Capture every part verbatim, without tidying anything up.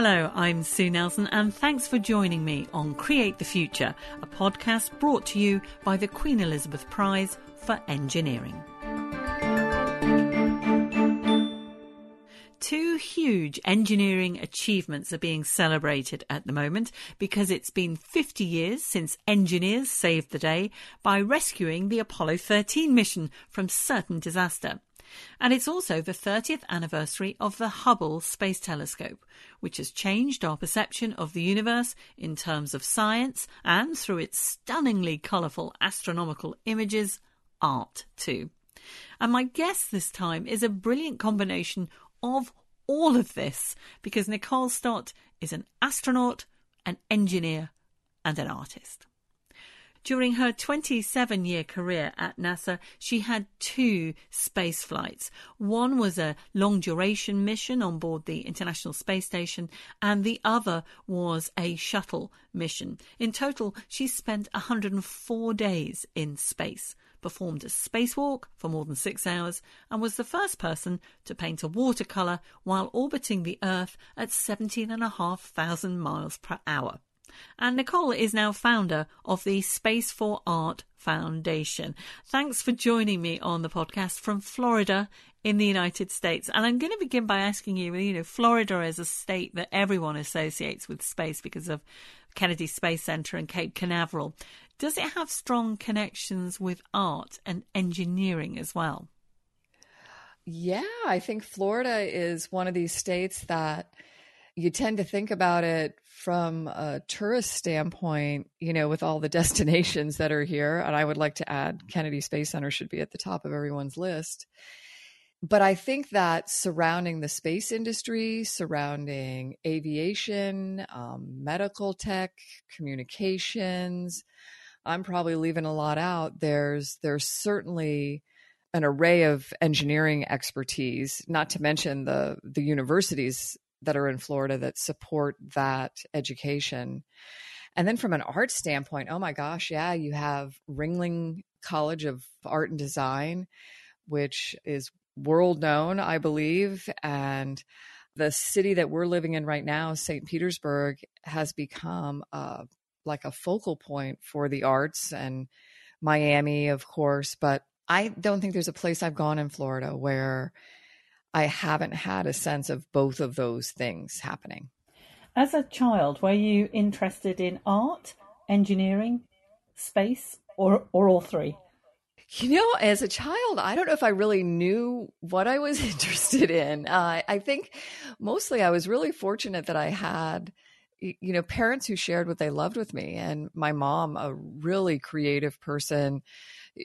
Hello, I'm Sue Nelson, and thanks for joining me on Create the Future, a podcast brought to you by the Queen Elizabeth Prize for Engineering. Two huge engineering achievements are being celebrated at the moment because it's been fifty years since engineers saved the day by rescuing the Apollo thirteen mission from certain disaster. And it's also the thirtieth anniversary of the Hubble Space Telescope, which has changed our perception of the universe in terms of science and, through its stunningly colourful astronomical images, art too. And my guest this time is a brilliant combination of all of this, because Nicole Stott is an astronaut, an engineer and an artist. During her twenty-seven-year career at NASA, she had two space flights. One was a long-duration mission on board the International Space Station, and the other was a shuttle mission. In total, she spent one hundred four days in space, performed a spacewalk for more than six hours, and was the first person to paint a watercolour while orbiting the Earth at seventeen thousand five hundred miles per hour. And Nicole is now founder of the Space for Art Foundation. Thanks for joining me on the podcast from Florida in the United States. And I'm going to begin by asking you, you know, Florida is a state that everyone associates with space because of Kennedy Space Center and Cape Canaveral. Does it have strong connections with art and engineering as well? Yeah, I think Florida is one of these states that you tend to think about it from a tourist standpoint, you know, with all the destinations that are here. And I would like to add Kennedy Space Center should be at the top of everyone's list. But I think that surrounding the space industry, surrounding aviation, um, medical tech, communications, I'm probably leaving a lot out. There's, there's certainly an array of engineering expertise, not to mention the, the universities that are in Florida that support that education. And then from an art standpoint, oh my gosh, yeah, you have Ringling College of Art and Design, which is world known, I believe. And the city that we're living in right now, Saint Petersburg, has become uh, like a focal point for the arts, and Miami, of course. But I don't think there's a place I've gone in Florida where I haven't had a sense of both of those things happening. As a child, were you interested in art, engineering, space, or, or all three? You know, as a child, I don't know if I really knew what I was interested in. Uh, I think mostly I was really fortunate that I had, you know, parents who shared what they loved with me. And my mom, a really creative person,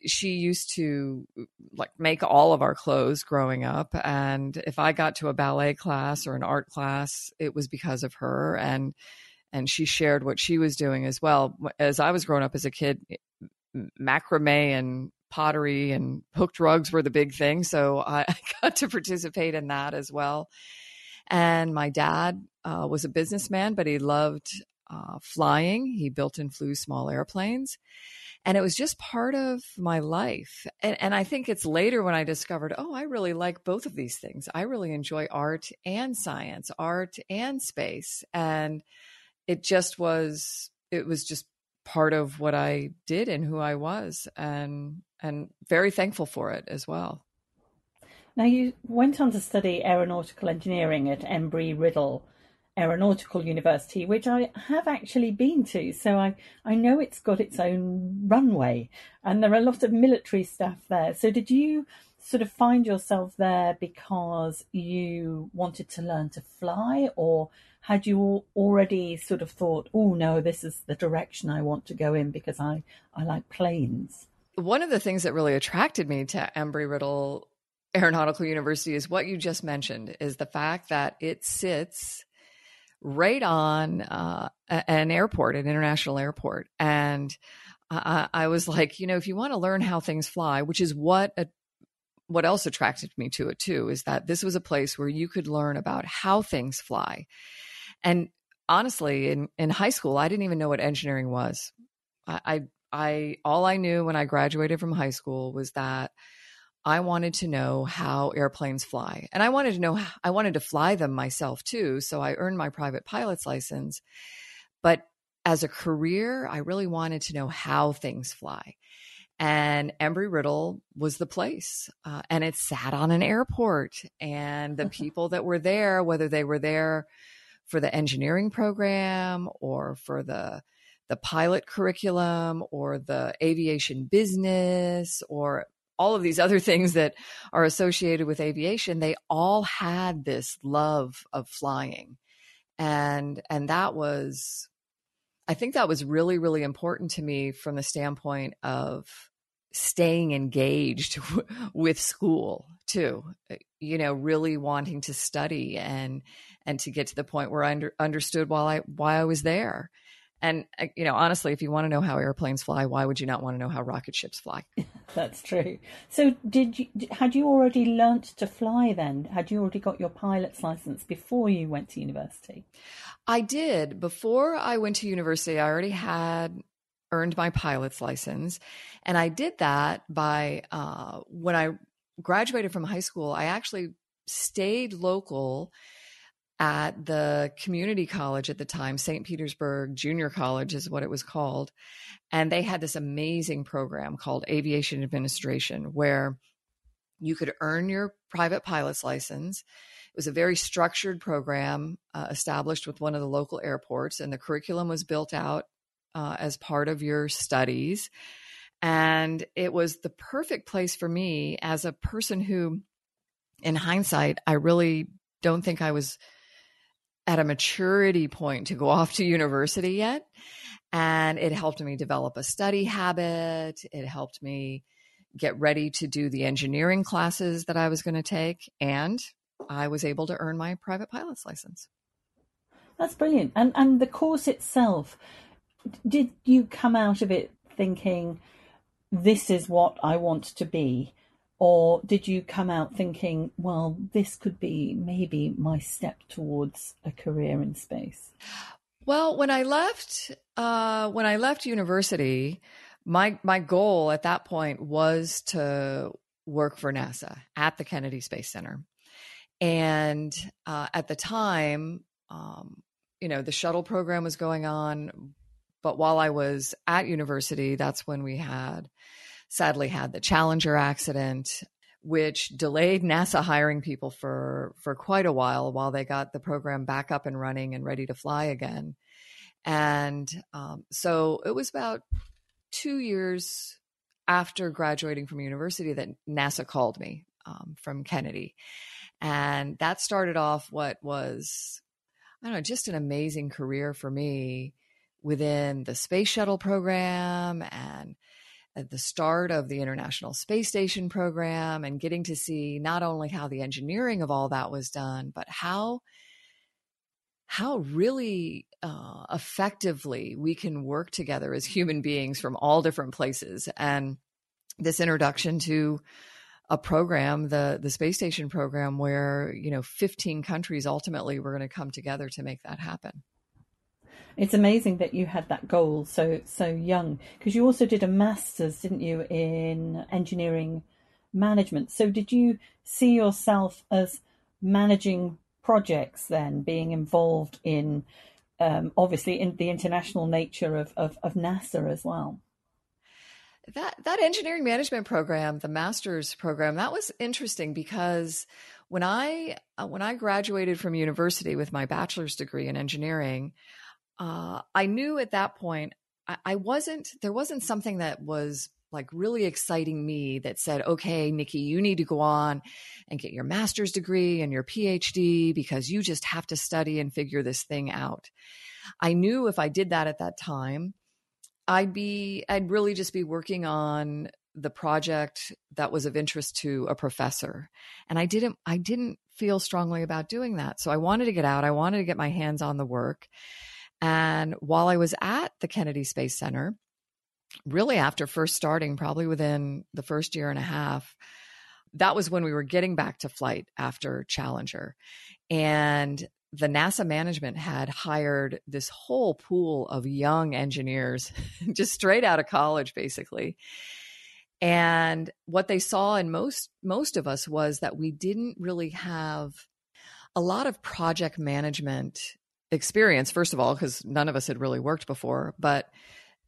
she used to like make all of our clothes growing up. And if I got to a ballet class or an art class, it was because of her. And, and she shared what she was doing as well. As I was growing up as a kid, macrame and pottery and hooked rugs were the big thing. So I, I got to participate in that as well. And my dad uh, was a businessman, but he loved uh, flying. He built and flew small airplanes. And it was just part of my life. And, and I think it's later when I discovered, oh, I really like both of these things. I really enjoy art and science, art and space. And it just was, it was just part of what I did and who I was, and and very thankful for it as well. Now, you went on to study aeronautical engineering at Embry-Riddle Aeronautical University, which I have actually been to. So I, I know it's got its own runway, and there are a lot of military staff there. So did you sort of find yourself there because you wanted to learn to fly, or had you already sort of thought, oh, no, this is the direction I want to go in because I, I like planes? One of the things that really attracted me to Embry-Riddle Aeronautical University is what you just mentioned, is the fact that it sits right on uh, an airport, an international airport. And I, I was like, you know, if you want to learn how things fly, which is what a, what else attracted me to it too, is that this was a place where you could learn about how things fly. And honestly, in, in high school, I didn't even know what engineering was. I, I, I all I knew when I graduated from high school was that I wanted to know how airplanes fly. And I wanted to know, I wanted to fly them myself too. So I earned my private pilot's license. But as a career, I really wanted to know how things fly. And Embry-Riddle was the place. Uh, and it sat on an airport. And the people that were there, whether they were there for the engineering program or for the the pilot curriculum or the aviation business or all of these other things that are associated with aviation, they all had this love of flying. And, and that was, I think that was really, really important to me from the standpoint of staying engaged with school too, you know, really wanting to study and, and to get to the point where I under, understood why I, why I was there. And, you know, honestly, if you want to know how airplanes fly, why would you not want to know how rocket ships fly? That's true. So did you, had you already learnt to fly then? Had you already got your pilot's license before you went to university? I did. Before I went to university, I already had earned my pilot's license. And I did that by, uh, when I graduated from high school, I actually stayed local at the community college at the time, Saint Petersburg Junior College is what it was called. And they had this amazing program called Aviation Administration, where you could earn your private pilot's license. It was a very structured program uh, established with one of the local airports, and the curriculum was built out uh, as part of your studies. And it was the perfect place for me as a person who, in hindsight, I really don't think I was at a maturity point to go off to university yet. And it helped me develop a study habit. It helped me get ready to do the engineering classes that I was going to take. And I was able to earn my private pilot's license. That's brilliant. And and the course itself, did you come out of it thinking, this is what I want to be? Or did you come out thinking, well, this could be maybe my step towards a career in space? Well, when I left, uh, when I left university, my my goal at that point was to work for NASA at the Kennedy Space Center. And uh, at the time, um, you know, the shuttle program was going on. But while I was at university, that's when we had sadly had the Challenger accident, which delayed NASA hiring people for, for quite a while, while they got the program back up and running and ready to fly again. And um, so it was about two years after graduating from university that NASA called me um, from Kennedy. And that started off what was, I don't know, just an amazing career for me within the space shuttle program and at the start of the International Space Station program, and getting to see not only how the engineering of all that was done, but how how really uh, effectively we can work together as human beings from all different places. And this introduction to a program, the, the space station program, where, you know, fifteen countries ultimately were going to come together to make that happen. It's amazing that you had that goal so so young, because you also did a master's, didn't you, in engineering management. So did you see yourself as managing projects then, being involved in, um, obviously, in the international nature of, of, of NASA as well? That that engineering management program, the master's program, that was interesting because when I uh, when I graduated from university with my bachelor's degree in engineering, Uh, I knew at that point, I, I wasn't, there wasn't something that was like really exciting me that said, okay, Nikki, you need to go on and get your master's degree and your PhD because you just have to study and figure this thing out. I knew if I did that at that time, I'd be, I'd really just be working on the project that was of interest to a professor. And I didn't, I didn't feel strongly about doing that. So I wanted to get out. I wanted to get my hands on the work. And while I was at the Kennedy Space Center, really after first starting, probably within the first year and a half, that was when we were getting back to flight after Challenger. And the NASA management had hired this whole pool of young engineers, just straight out of college, basically. And what they saw in most most of us was that we didn't really have a lot of project management experience, first of all, because none of us had really worked before, but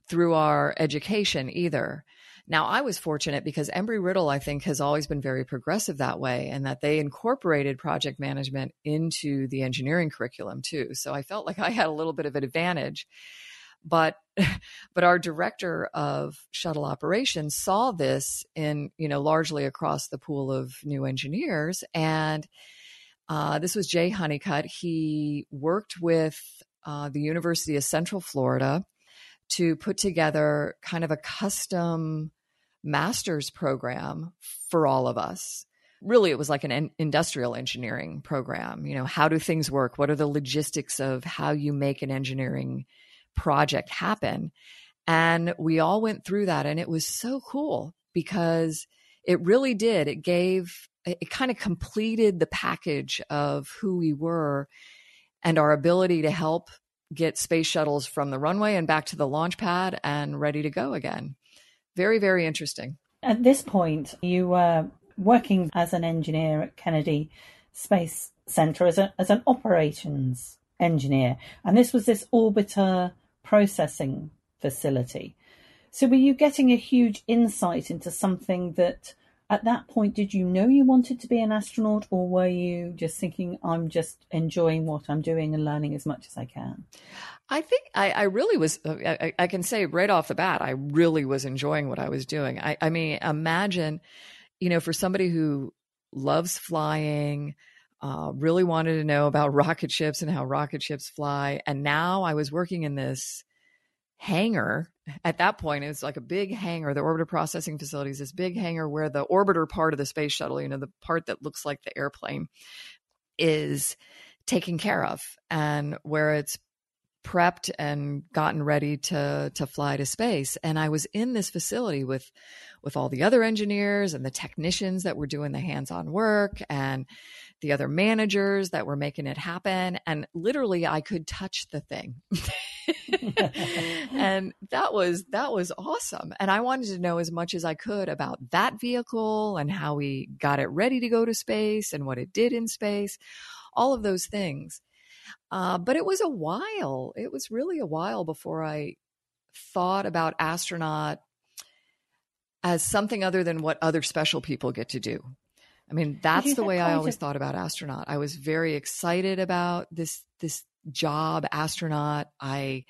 through our education either. Now, I was fortunate because Embry-Riddle, I think, has always been very progressive that way, and that they incorporated project management into the engineering curriculum too. So I felt like I had a little bit of an advantage. But but our director of shuttle operations saw this in, you know, largely across the pool of new engineers. And uh, this was Jay Honeycutt. He worked with uh, the University of Central Florida to put together kind of a custom master's program for all of us. Really, it was like an en- industrial engineering program. You know, how do things work? What are the logistics of how you make an engineering project happen? And we all went through that. And it was so cool because it really did. It gave, it kind of completed the package of who we were and our ability to help get space shuttles from the runway and back to the launch pad and ready to go again. Very, very interesting. At this point, you were working as an engineer at Kennedy Space Center as, a, as an operations engineer. And this was this Orbiter Processing Facility. So were you getting a huge insight into something that at that point, did you know you wanted to be an astronaut, or were you just thinking, I'm just enjoying what I'm doing and learning as much as I can? I think I, I really was, I, I can say right off the bat, I really was enjoying what I was doing. I, I mean, imagine, you know, for somebody who loves flying, uh, really wanted to know about rocket ships and how rocket ships fly. And now I was working in this hangar. At that point, it's like a big hangar. The Orbiter Processing Facility is this big hangar where the orbiter part of the space shuttle, you know, the part that looks like the airplane, is taken care of and where it's prepped and gotten ready to to fly to space. And I was in this facility with with all the other engineers and the technicians that were doing the hands-on work and the other managers that were making it happen. And literally I could touch the thing. And that was, that was awesome. And I wanted to know as much as I could about that vehicle and how we got it ready to go to space and what it did in space, all of those things. Uh, but it was a while, it was really a while before I thought about astronaut as something other than what other special people get to do. I mean, that's the way I always of- thought about astronaut. I was very excited about this, this job, astronaut. I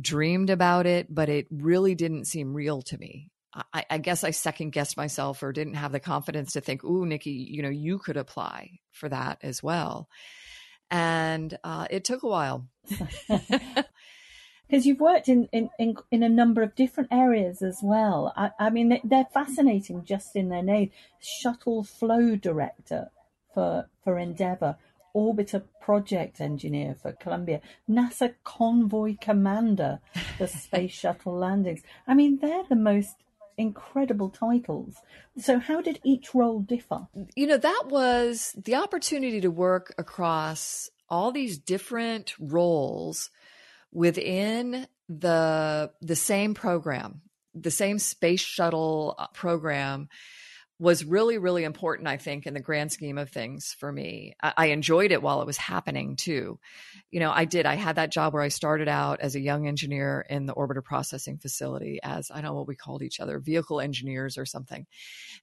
dreamed about it, but it really didn't seem real to me. I, I guess I second guessed myself or didn't have the confidence to think, ooh, Nikki, you know, you could apply for that as well. And uh, it took a while. Because you've worked in, in, in, in a number of different areas as well. I, I mean, they're fascinating just in their name. Shuttle Flow Director for, for Endeavour, Orbiter Project Engineer for Columbia, NASA Convoy Commander for Space Shuttle Landings. I mean, they're the most incredible titles. So how did each role differ? You know, that was the opportunity to work across all these different roles within the the same program, the same space shuttle program, was really, really important, I think, in the grand scheme of things for me. I, I enjoyed it while it was happening too. You know, I did. I had that job where I started out as a young engineer in the Orbiter Processing Facility as, I don't know what we called each other, vehicle engineers or something,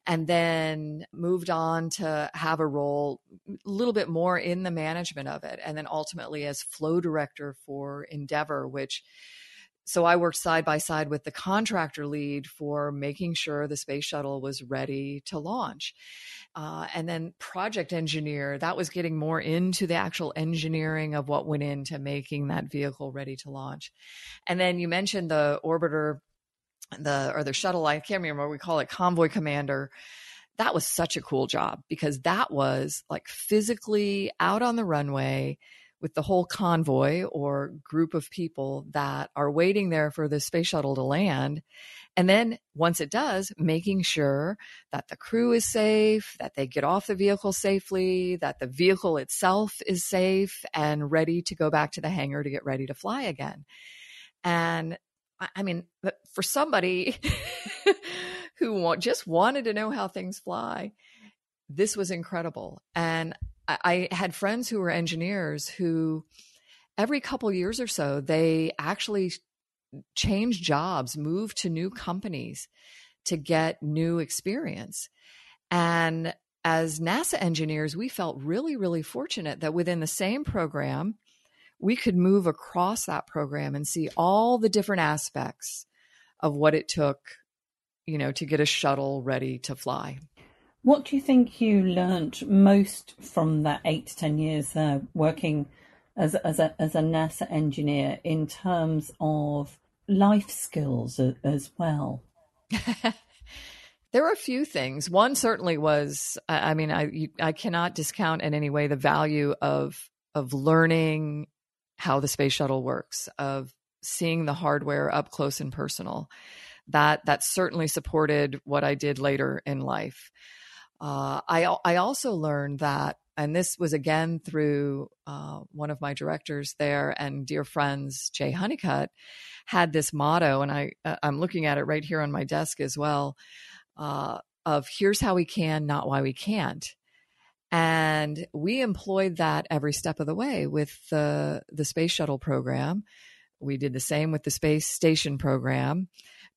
and then moved on to have a role a little bit more in the management of it. And then ultimately as flow director for Endeavour, which So I worked side by side with the contractor lead for making sure the space shuttle was ready to launch. Uh, and then project engineer, that was getting more into the actual engineering of what went into making that vehicle ready to launch. And then you mentioned the orbiter, the or the shuttle, I can't remember, we call it convoy commander. That was such a cool job because that was like physically out on the runway with the whole convoy or group of people that are waiting there for the space shuttle to land. And then once it does, making sure that the crew is safe, that they get off the vehicle safely, that the vehicle itself is safe and ready to go back to the hangar to get ready to fly again. And I mean, for somebody who want, just wanted to know how things fly. This was incredible. And I, I had friends who were engineers who every couple years or so, they actually change jobs, move to new companies to get new experience. And as NASA engineers, we felt really, really fortunate that within the same program, we could move across that program and see all the different aspects of what it took, you know, to get a shuttle ready to fly. What do you think you learned most from that eight to ten years uh, working as as a as a NASA engineer in terms of life skills as well? There are a few things. One certainly was, I mean, I you, I cannot discount in any way the value of of learning how the space shuttle works, of seeing the hardware up close and personal. That that certainly supported what I did later in life. Uh, I I also learned that, and this was again through uh, one of my directors there and dear friends, Jay Honeycutt, had this motto, and I I'm looking at it right here on my desk as well, uh, of here's how we can, not why we can't. And we employed that every step of the way with the, the space shuttle program. We did the same with the space station program.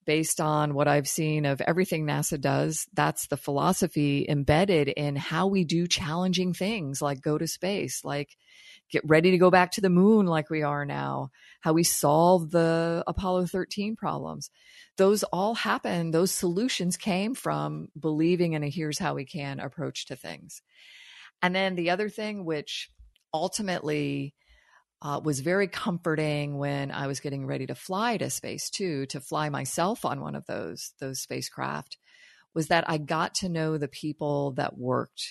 Based on what I've seen of everything NASA does, that's the philosophy embedded in how we do challenging things like go to space, like get ready to go back to the moon like we are now, how we solve the Apollo thirteen problems. Those all happened. Those solutions came from believing in a here's how we can approach to things. And then the other thing, which ultimately Uh, was very comforting when I was getting ready to fly to space too, to fly myself on one of those those spacecraft, was that I got to know the people that worked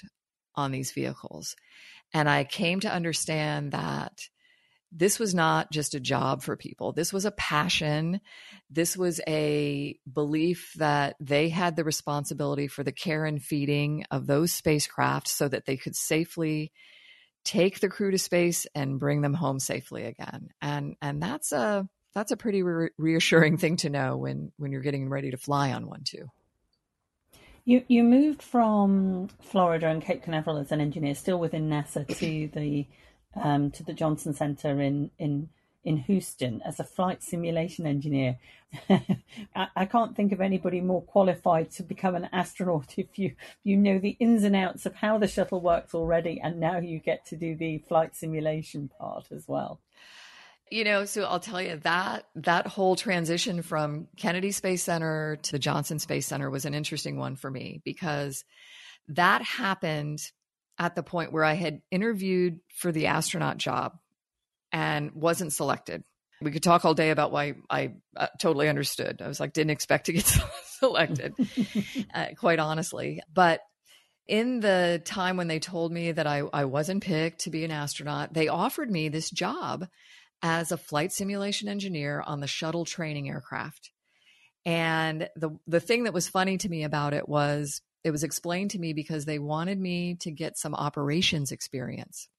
on these vehicles. And I came to understand that this was not just a job for people. This was a passion. This was a belief that they had the responsibility for the care and feeding of those spacecraft so that they could safely take the crew to space and bring them home safely again. And and that's a that's a pretty re- reassuring thing to know when when you're getting ready to fly on one too. You you moved from Florida and Cape Canaveral as an engineer, still within NASA, to the um, to the Johnson Center in in in Houston as a flight simulation engineer. I, I can't think of anybody more qualified to become an astronaut if you, you know the ins and outs of how the shuttle works already, and now you get to do the flight simulation part as well. You know, so I'll tell you that that whole transition from Kennedy Space Center to the Johnson Space Center was an interesting one for me, because that happened at the point where I had interviewed for the astronaut job and wasn't selected. We could talk all day about why I uh, totally understood. I was like, didn't expect to get selected, uh, quite honestly. But in the time when they told me that I, I wasn't picked to be an astronaut, they offered me this job as a flight simulation engineer on the shuttle training aircraft. And the the thing that was funny to me about it was it was explained to me because they wanted me to get some operations experience.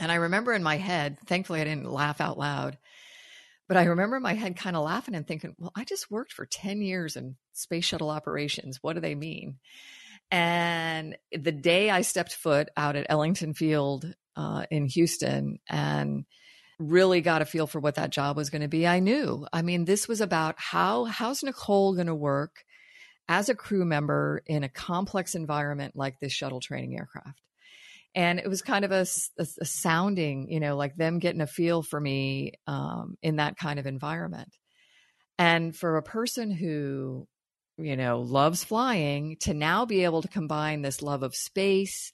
And I remember in my head, thankfully I didn't laugh out loud, but I remember in my head kind of laughing and thinking, well, I just worked for ten years in space shuttle operations. What do they mean? And the day I stepped foot out at Ellington Field uh, in Houston and really got a feel for what that job was going to be, I knew. I mean, this was about how how's Nicole going to work as a crew member in a complex environment like this shuttle training aircraft. And it was kind of a, a, a sounding, you know, like them getting a feel for me um, in that kind of environment. And for a person who, you know, loves flying, to now be able to combine this love of space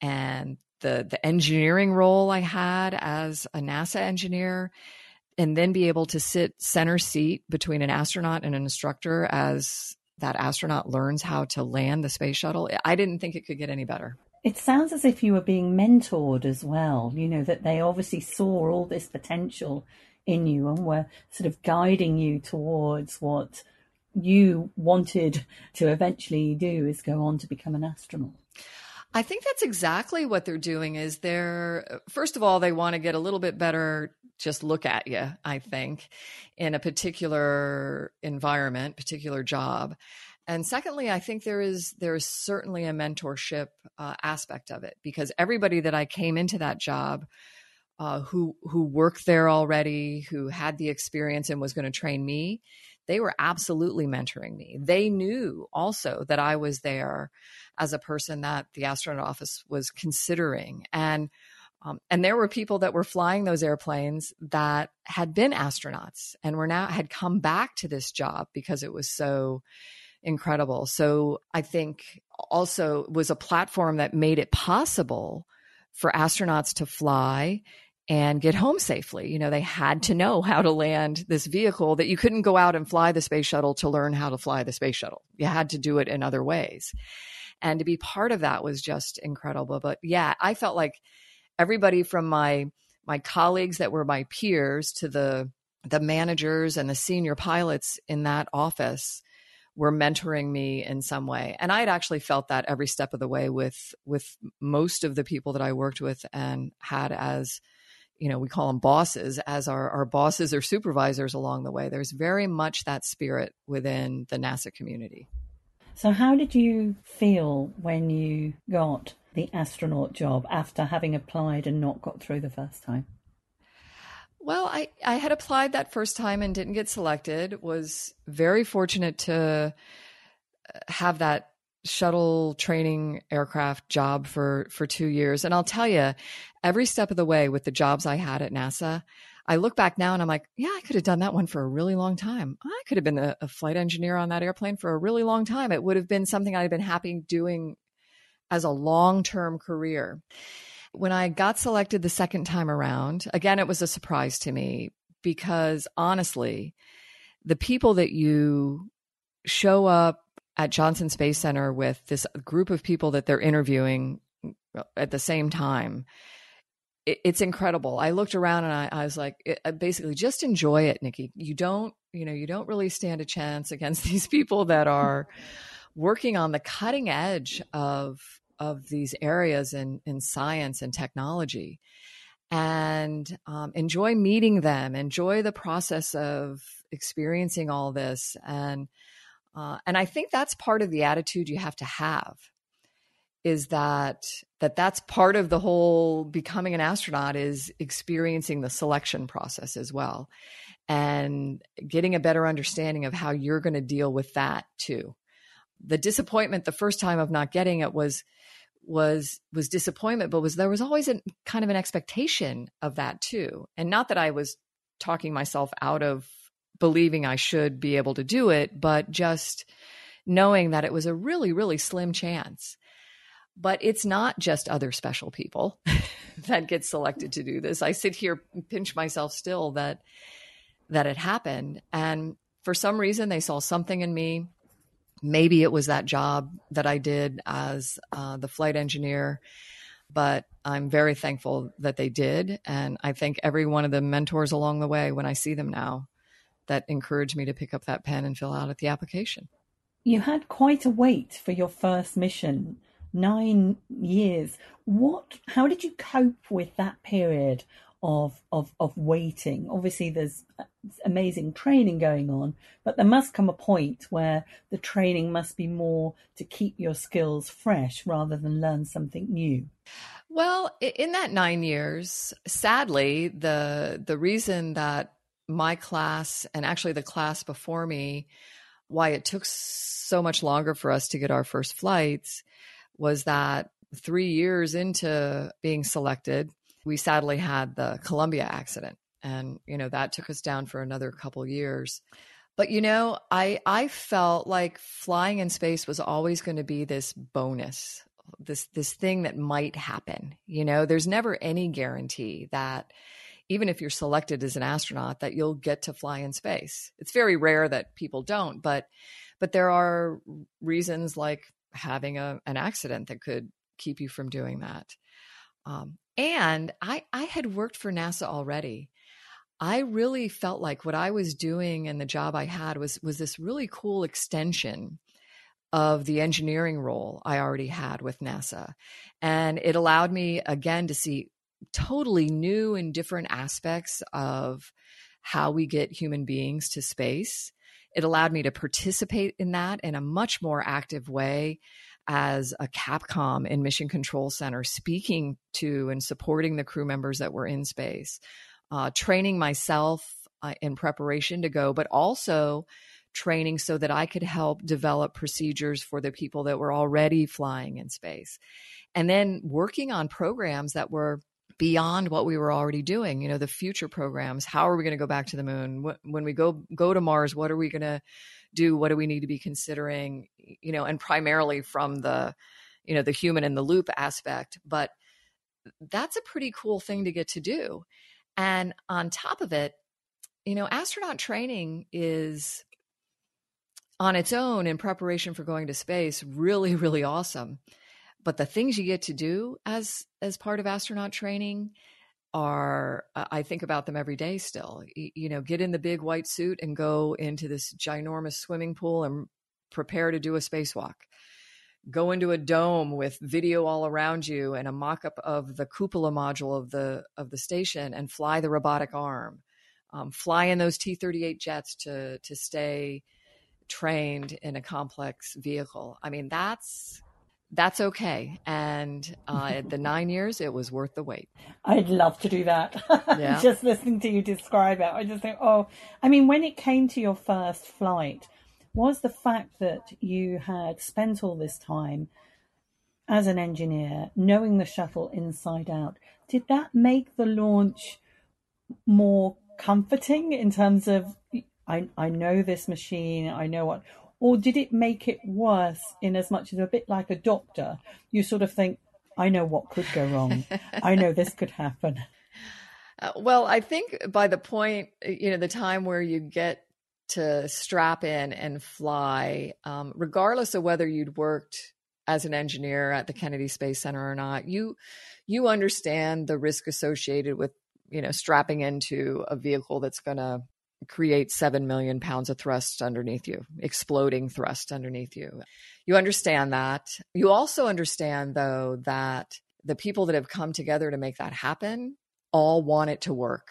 and the the engineering role I had as a NASA engineer, and then be able to sit center seat between an astronaut and an instructor as that astronaut learns how to land the space shuttle, I didn't think it could get any better. It sounds as if you were being mentored as well, you know, that they obviously saw all this potential in you and were sort of guiding you towards what you wanted to eventually do, is go on to become an astronaut. I think that's exactly what they're doing. Is they're, first of all, they want to get a little bit better, just look at you, I think, in a particular environment, particular job. And secondly, I think there is there is certainly a mentorship uh, aspect of it, because everybody that I came into that job uh, who who worked there already, who had the experience and was going to train me, they were absolutely mentoring me. They knew also that I was there as a person that the astronaut office was considering. And um, and there were people that were flying those airplanes that had been astronauts and were now had come back to this job because it was so incredible. So I think also was a platform that made it possible for astronauts to fly and get home safely. You know, they had to know how to land this vehicle, that you couldn't go out and fly the space shuttle to learn how to fly the space shuttle. You had to do it in other ways. And to be part of that was just incredible. But yeah, I felt like everybody from my my colleagues that were my peers to the the managers and the senior pilots in that office were mentoring me in some way. And I had actually felt that every step of the way with, with most of the people that I worked with and had as, you know, we call them bosses, as our, our bosses or supervisors along the way. There's very much that spirit within the NASA community. So how did you feel when you got the astronaut job after having applied and not got through the first time? Well, I, I had applied that first time and didn't get selected. Was very fortunate to have that shuttle training aircraft job for, for two years. And I'll tell you, every step of the way with the jobs I had at NASA, I look back now and I'm like, yeah, I could have done that one for a really long time. I could have been a, a flight engineer on that airplane for a really long time. It would have been something I'd been happy doing as a long-term career. When I got selected the second time around, again, it was a surprise to me because honestly, the people that you show up at Johnson Space Center with, this group of people that they're interviewing at the same time, it, it's incredible. I looked around and I, I was like, it, I basically just enjoy it, Nikki. You don't, you know, you don't really stand a chance against these people that are working on the cutting edge of of these areas in, in science and technology, and um, enjoy meeting them, enjoy the process of experiencing all this. And, uh, and I think that's part of the attitude you have to have, is that, that that's part of the whole becoming an astronaut, is experiencing the selection process as well, and getting a better understanding of how you're going to deal with that too. The disappointment the first time of not getting it was, was, was disappointment, but was, there was always a kind of an expectation of that too. And not that I was talking myself out of believing I should be able to do it, but just knowing that it was a really, really slim chance. But it's not just other special people that get selected to do this. I sit here and pinch myself still that, that it happened. And for some reason they saw something in me. Maybe it was that job that I did as uh, the flight engineer, but I'm very thankful that they did. And I thank every one of the mentors along the way when I see them now that encouraged me to pick up that pen and fill out at the application. You had quite a wait for your first mission, nine years. What, how did you cope with that period of, of, of waiting? Obviously there's amazing training going on, but there must come a point where the training must be more to keep your skills fresh rather than learn something new. Well, in that nine years, sadly, the, the reason that my class, and actually the class before me, why it took so much longer for us to get our first flights was that three years into being selected, we sadly had the Columbia accident. And, you know, that took us down for another couple years. But, you know, I I felt like flying in space was always going to be this bonus, this this thing that might happen. You know, there's never any guarantee that even if you're selected as an astronaut, that you'll get to fly in space. It's very rare that people don't, but but there are reasons like having a, an accident that could keep you from doing that. Um, and I I had worked for NASA already. I really felt like what I was doing and the job I had was, was this really cool extension of the engineering role I already had with NASA. And it allowed me, again, to see totally new and different aspects of how we get human beings to space. It allowed me to participate in that in a much more active way as a CAPCOM in Mission Control Center, speaking to and supporting the crew members that were in space, uh, training myself uh, in preparation to go, but also training so that I could help develop procedures for the people that were already flying in space. And then working on programs that were beyond what we were already doing, you know, the future programs. How are we going to go back to the moon? When we go go to Mars, what are we going to do? What do we need to be considering? You know, and primarily from the, you know, the human in the loop aspect. But that's a pretty cool thing to get to do. And on top of it, you know, astronaut training is on its own in preparation for going to space really, really awesome. But the things you get to do as as part of astronaut training are, uh, I think about them every day still. You, you know, get in the big white suit and go into this ginormous swimming pool and prepare to do a spacewalk. Go into a dome with video all around you and a mock-up of the cupola module of the of the station and fly the robotic arm. Um, fly in those T thirty-eight jets to to stay trained in a complex vehicle. I mean, that's... that's okay. And uh, at the nine years, it was worth the wait. I'd love to do that. Yeah. Just listening to you describe it, I just think, oh, I mean, when it came to your first flight, was the fact that you had spent all this time as an engineer, knowing the shuttle inside out, did that make the launch more comforting in terms of, I, I know this machine, I know what... Or did it make it worse in as much as a bit like a doctor? You sort of think, I know what could go wrong. I know this could happen. Uh, well, I think by the point, you know, the time where you get to strap in and fly, um, regardless of whether you'd worked as an engineer at the Kennedy Space Center or not, you you understand the risk associated with, you know, strapping into a vehicle that's going to create seven million pounds of thrust underneath you, exploding thrust underneath you. You understand that. You also understand, though, that the people that have come together to make that happen all want it to work,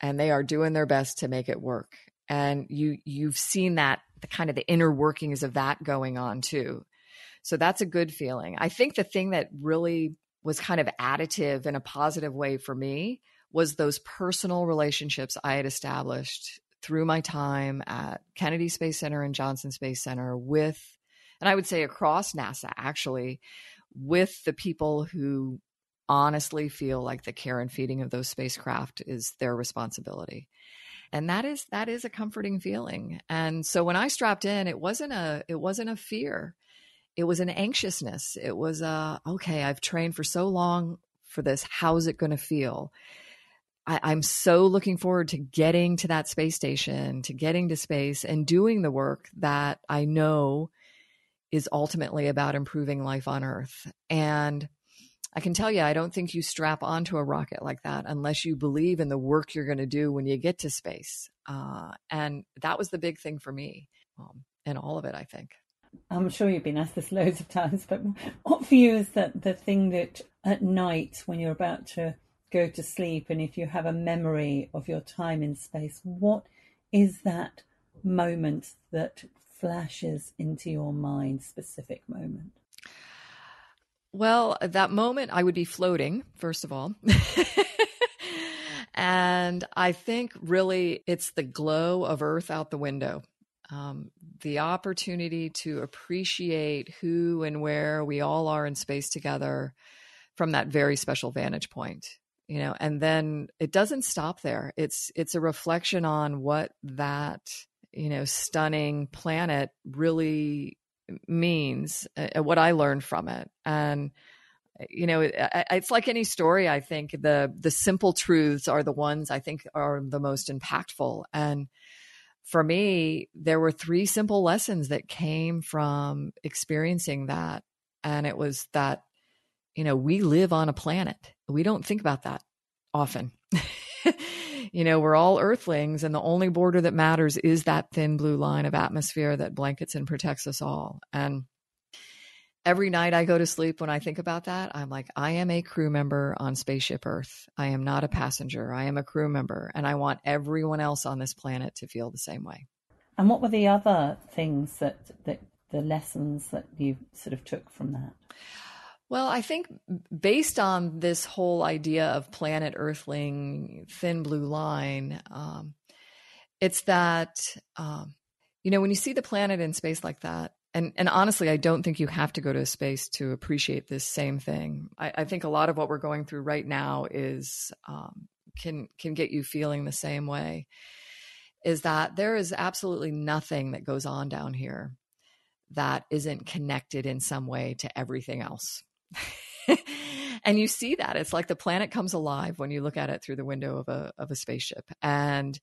and they are doing their best to make it work. And you, you've seen that, the kind of the inner workings of that going on, too. So that's a good feeling. I think the thing that really was kind of additive in a positive way for me was those personal relationships I had established through my time at Kennedy Space Center and Johnson Space Center with, and I would say across NASA, actually, with the people who honestly feel like the care and feeding of those spacecraft is their responsibility. And that is, that is a comforting feeling. And so when I strapped in, it wasn't a, it wasn't a fear. It was an anxiousness. It was a, okay, I've trained for so long for this. How's it going to feel? I, I'm so looking forward to getting to that space station, to getting to space and doing the work that I know is ultimately about improving life on Earth. And I can tell you, I don't think you strap onto a rocket like that unless you believe in the work you're going to do when you get to space. Uh, and that was the big thing for me um, in all of it, I think. I'm sure you've been asked this loads of times, but what for you is that the thing that at night when you're about to go to sleep, and if you have a memory of your time in space, what is that moment that flashes into your mind, specific moment? Well, that moment I would be floating, first of all. And I think really it's the glow of Earth out the window. Um, the opportunity to appreciate who and where we all are in space together from that very special vantage point. You know, and then it doesn't stop there. It's it's a reflection on what that, you know, stunning planet really means, uh, what I learned from it. And, you know, it, it's like any story, I think. The the simple truths are the ones I think are the most impactful. And for me, there were three simple lessons that came from experiencing that. And it was that, you know, we live on a planet. We don't think about that often. You know, we're all earthlings, and the only border that matters is that thin blue line of atmosphere that blankets and protects us all. And every night I go to sleep, when I think about that, I'm like, I am a crew member on Spaceship Earth. I am not a passenger. I am a crew member. And I want everyone else on this planet to feel the same way. And what were the other things that, that the lessons that you sort of took from that? Well, I think based on this whole idea of planet Earthling, thin blue line, um, it's that, um, you know, when you see the planet in space like that, and, and honestly, I don't think you have to go to space to appreciate this same thing. I, I think a lot of what we're going through right now is um, can can get you feeling the same way, is that there is absolutely nothing that goes on down here that isn't connected in some way to everything else. And you see that. It's like the planet comes alive when you look at it through the window of a of a spaceship. And,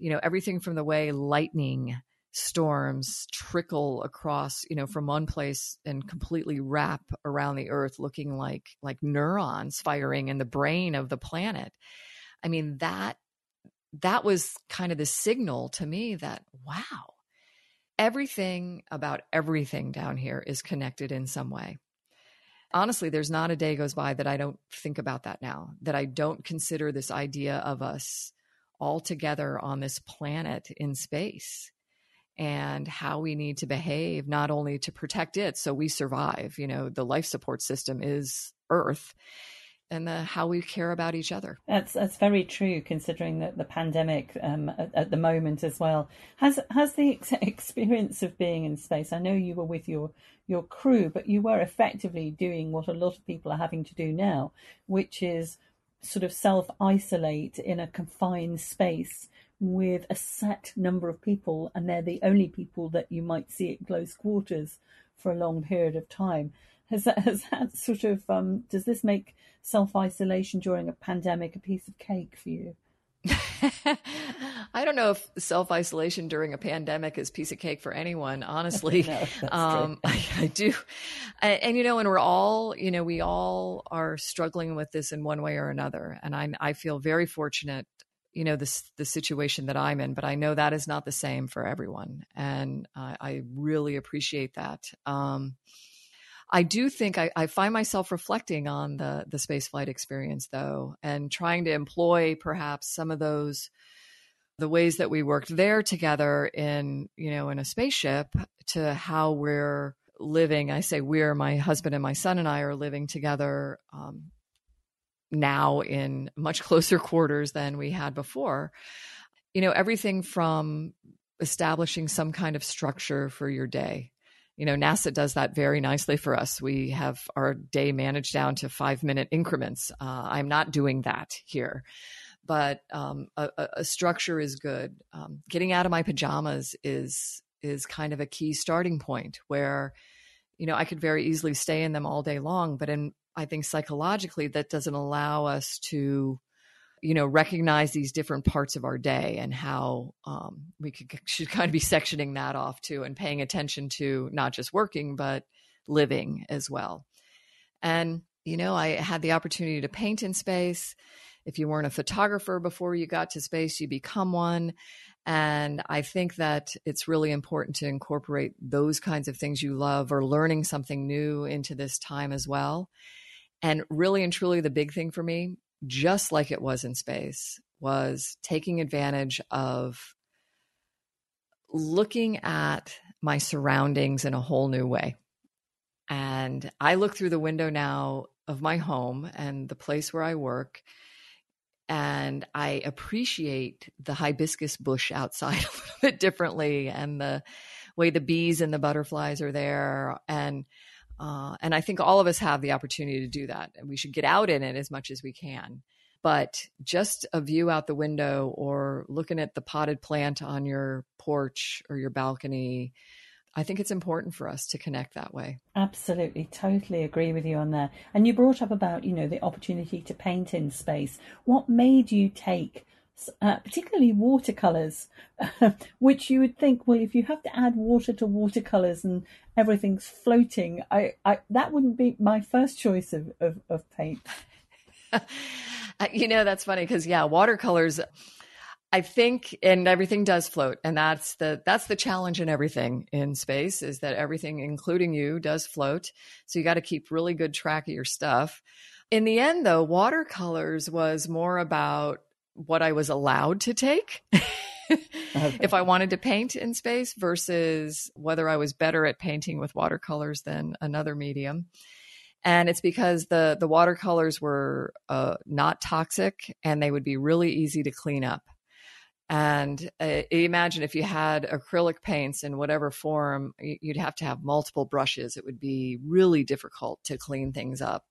you know, everything from the way lightning storms trickle across, you know, from one place and completely wrap around the Earth, looking like like neurons firing in the brain of the planet. I mean, that that was kind of the signal to me that, wow, everything about everything down here is connected in some way. Honestly, there's not a day goes by that I don't think about that now, that I don't consider this idea of us all together on this planet in space and how we need to behave, not only to protect it so we survive. You know, the life support system is Earth, and the, how we care about each other. That's that's very true, considering that the pandemic um, at, at the moment as well. Has has the ex- experience of being in space, I know you were with your, your crew, but you were effectively doing what a lot of people are having to do now, which is sort of self-isolate in a confined space with a set number of people, and they're the only people that you might see at close quarters for a long period of time. Has that, has that sort of, um, does this make self-isolation during a pandemic a piece of cake for you? I don't know if self-isolation during a pandemic is piece of cake for anyone, honestly. No, um, I, I do. And, and, you know, and we're all, you know, we all are struggling with this in one way or another. And I I feel very fortunate, you know, this, the situation that I'm in, but I know that is not the same for everyone. And I, I really appreciate that. Um, I do think I, I find myself reflecting on the, the spaceflight experience, though, and trying to employ perhaps some of those, the ways that we worked there together in, you know, in a spaceship to how we're living. I say we're, my husband and my son and I are living together um, now in much closer quarters than we had before. You know, everything from establishing some kind of structure for your day. You know, NASA does that very nicely for us. We have our day managed down to five-minute increments. Uh, I'm not doing that here, but um, a, a structure is good. Um, getting out of my pajamas is is kind of a key starting point where, you know, I could very easily stay in them all day long, but in, I think psychologically that doesn't allow us to, you know, recognize these different parts of our day and how um, we could, should kind of be sectioning that off too and paying attention to not just working, but living as well. And, you know, I had the opportunity to paint in space. If you weren't a photographer before you got to space, you become one. And I think that it's really important to incorporate those kinds of things you love or learning something new into this time as well. And really and truly the big thing for me, just like it was in space, was taking advantage of looking at my surroundings in a whole new way. And I look through the window now of my home and the place where I work, and I appreciate the hibiscus bush outside a little bit differently and the way the bees and the butterflies are there. And Uh, and I think all of us have the opportunity to do that. And we should get out in it as much as we can. But just a view out the window or looking at the potted plant on your porch or your balcony, I think it's important for us to connect that way. Absolutely. Totally agree with you on that. And you brought up about, you know, the opportunity to paint in space. What made you take Uh, particularly watercolors, uh, which you would think, well, if you have to add water to watercolors and everything's floating, I, I that wouldn't be my first choice of, of, of paint. You know, that's funny because, yeah, watercolors, I think, and everything does float. And that's the that's the challenge in everything in space, is that everything, including you, does float. So you got to keep really good track of your stuff. In the end, though, watercolors was more about what I was allowed to take if I wanted to paint in space versus whether I was better at painting with watercolors than another medium. And it's because the, the watercolors were uh, not toxic and they would be really easy to clean up. And uh, imagine if you had acrylic paints in whatever form, you'd have to have multiple brushes. It would be really difficult to clean things up.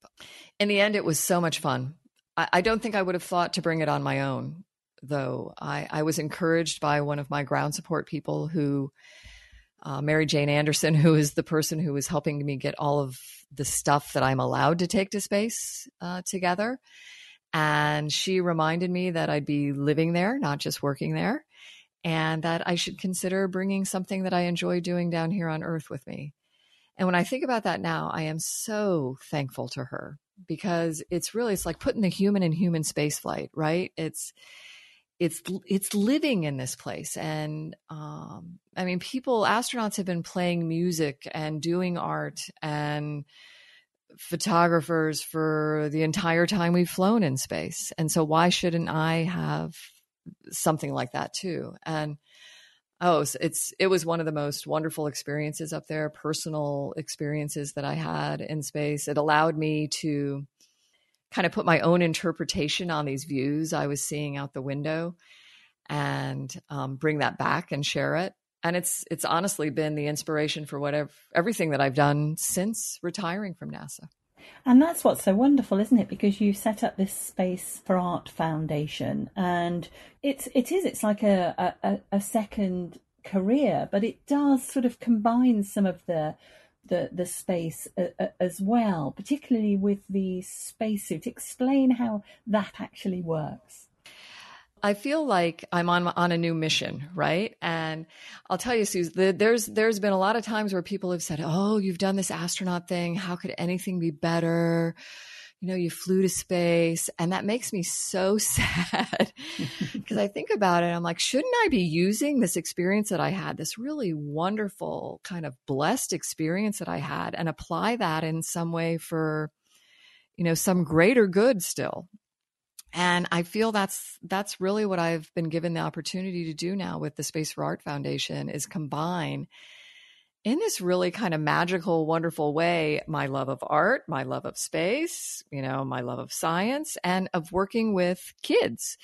In the end, it was so much fun. I, I don't think I would have thought to bring it on my own, though. I, I was encouraged by one of my ground support people who, uh, Mary Jane Anderson, who is the person who was helping me get all of the stuff that I'm allowed to take to space uh, together. And she reminded me that I'd be living there, not just working there, and that I should consider bringing something that I enjoy doing down here on Earth with me. And when I think about that now, I am so thankful to her, because it's really, it's like putting the human in human space flight, right? It's, it's, it's living in this place. And, um, I mean, people, astronauts have been playing music and doing art and photographers for the entire time we've flown in space. And so why shouldn't I have something like that too? And oh, it's, it was one of the most wonderful experiences up there, personal experiences that I had in space. It allowed me to kind of put my own interpretation on these views I was seeing out the window and um, bring that back and share it. And it's it's honestly been the inspiration for whatever everything that I've done since retiring from NASA. And that's what's so wonderful, isn't it? Because you set up this Space for Art Foundation, and it's it is it's like a a, a second career, but it does sort of combine some of the the the space a, a, as well, particularly with the spacesuit. Explain how that actually works. I feel like I'm on on a new mission, right? And I'll tell you, Suze, the, there's there's been a lot of times where people have said, "Oh, you've done this astronaut thing. How could anything be better? You know, you flew to space." And that makes me so sad because I think about it. I'm like, shouldn't I be using this experience that I had, this really wonderful kind of blessed experience that I had, and apply that in some way for, you know, some greater good still? And I feel that's that's really what I've been given the opportunity to do now with the Space for Art Foundation, is combine in this really kind of magical, wonderful way my love of art, my love of space, you know, my love of science, and of working with kids.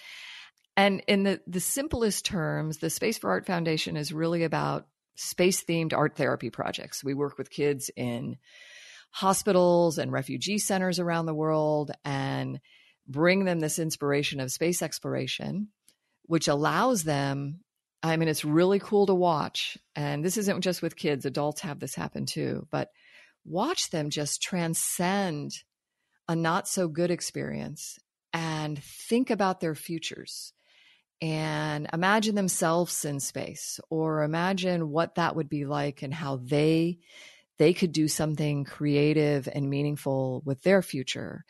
And in the, the simplest terms, the Space for Art Foundation is really about space-themed art therapy projects. We work with kids in hospitals and refugee centers around the world and bring them this inspiration of space exploration, which allows them, I mean, it's really cool to watch. And this isn't just with kids, adults have this happen too, but watch them just transcend a not so good experience and think about their futures and imagine themselves in space, or imagine what that would be like and how they, they could do something creative and meaningful with their future.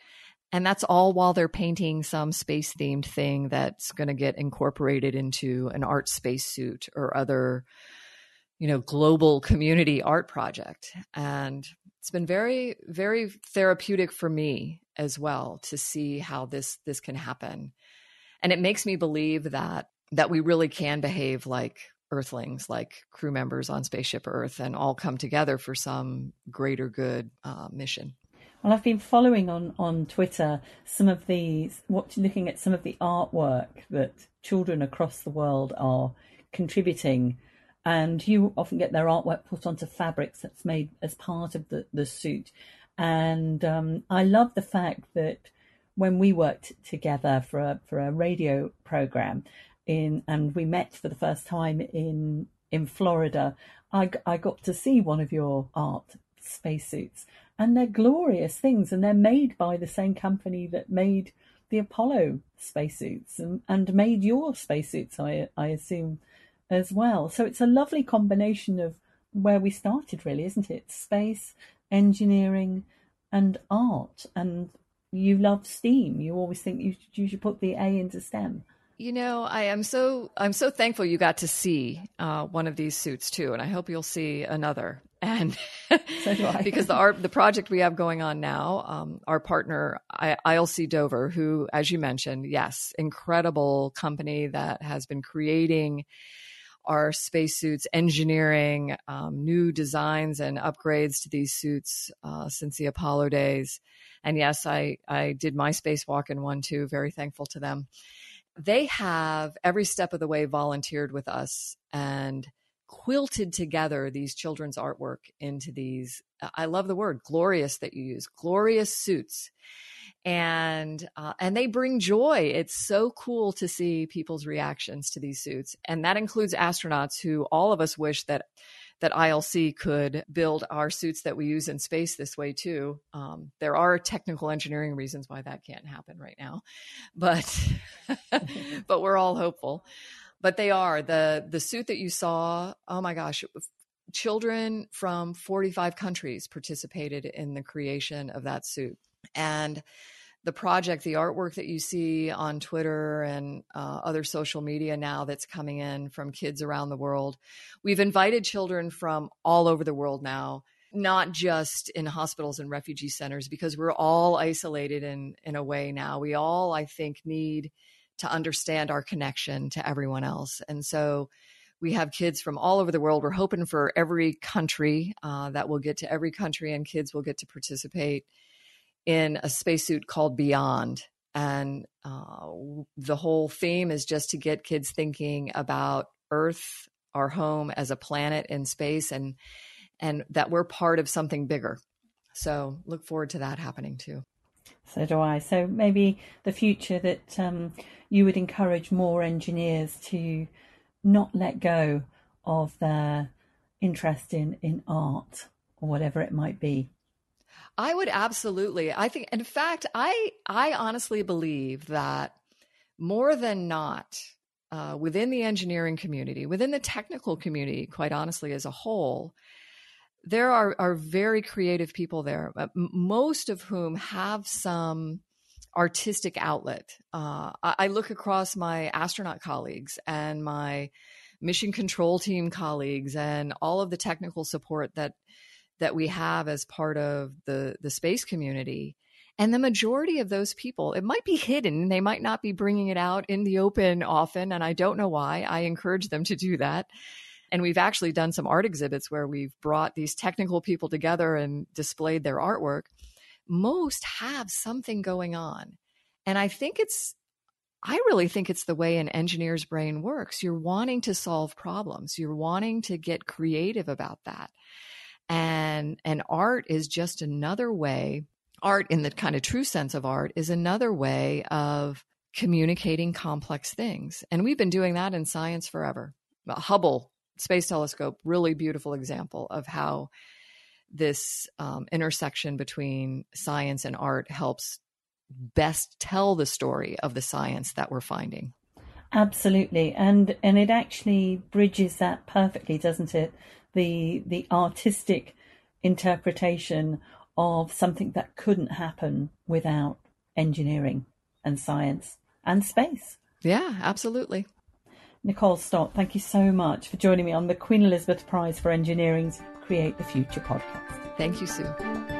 And that's all while they're painting some space-themed thing that's going to get incorporated into an art spacesuit or other, you know, global community art project. And it's been very, very therapeutic for me as well to see how this this can happen. And it makes me believe that that we really can behave like Earthlings, like crew members on Spaceship Earth, and all come together for some greater good uh, mission. Well, I've been following on, on Twitter some of these, what, looking at some of the artwork that children across the world are contributing, and you often get their artwork put onto fabrics that's made as part of the, the suit. And um, I love the fact that when we worked together for a, for a radio program in, and we met for the first time in in Florida, I, I got to see one of your art spacesuits. And they're glorious things, and they're made by the same company that made the Apollo spacesuits and, and made your spacesuits, I, I assume, as well. So it's a lovely combination of where we started, really, isn't it? Space, engineering, and art. And you love STEAM. You always think you should, you should put the A into STEM. You know, I am so I'm so thankful you got to see uh, one of these suits too, and I hope you'll see another. And so do I. Because the art, the project we have going on now, um, our partner, I, I L C Dover, who, as you mentioned, yes, incredible company that has been creating our spacesuits, engineering, um, new designs and upgrades to these suits uh, since the Apollo days. And yes, I, I did my spacewalk in one too, very thankful to them. They have every step of the way volunteered with us and quilted together these children's artwork into these, I love the word glorious that you use, glorious suits. And uh, and they bring joy. It's so cool to see people's reactions to these suits. And that includes astronauts who all of us wish that that I L C could build our suits that we use in space this way too. Um, there are technical engineering reasons why that can't happen right now, but but we're all hopeful. But they are. The, the suit that you saw, oh my gosh, children from forty-five countries participated in the creation of that suit. And the project, the artwork that you see on Twitter and uh, other social media now that's coming in from kids around the world, we've invited children from all over the world now, not just in hospitals and refugee centers, because we're all isolated in, in a way now. We all, I think, need to understand our connection to everyone else. And so we have kids from all over the world. We're hoping for every country uh, that will get to every country and kids will get to participate in a spacesuit called Beyond. And uh, the whole theme is just to get kids thinking about Earth, our home as a planet in space, and and that we're part of something bigger. So look forward to that happening too. So do I. So maybe the future that um, you would encourage more engineers to not let go of their interest in, in art or whatever it might be. I would absolutely. I think, in fact, I I honestly believe that more than not, uh, within the engineering community, within the technical community, quite honestly, as a whole, there are, are very creative people there, most of whom have some artistic outlet. Uh, I, I look across my astronaut colleagues and my mission control team colleagues and all of the technical support that that we have as part of the, the space community. And the majority of those people, it might be hidden. They might not be bringing it out in the open often. And I don't know why. I encourage them to do that. And we've actually done some art exhibits where we've brought these technical people together and displayed their artwork. Most have something going on. And I think it's, I really think it's the way an engineer's brain works. You're wanting to solve problems. You're wanting to get creative about that. And and art is just another way, art in the kind of true sense of art is another way of communicating complex things. And we've been doing that in science forever. Hubble Space Telescope, really beautiful example of how this um, intersection between science and art helps best tell the story of the science that we're finding. Absolutely. And and it actually bridges that perfectly, doesn't it? The the artistic interpretation of something that couldn't happen without engineering and science and space. Yeah, absolutely. Nicole Stott, thank you so much for joining me on the Queen Elizabeth Prize for Engineering's Create the Future podcast. Thank you, Sue.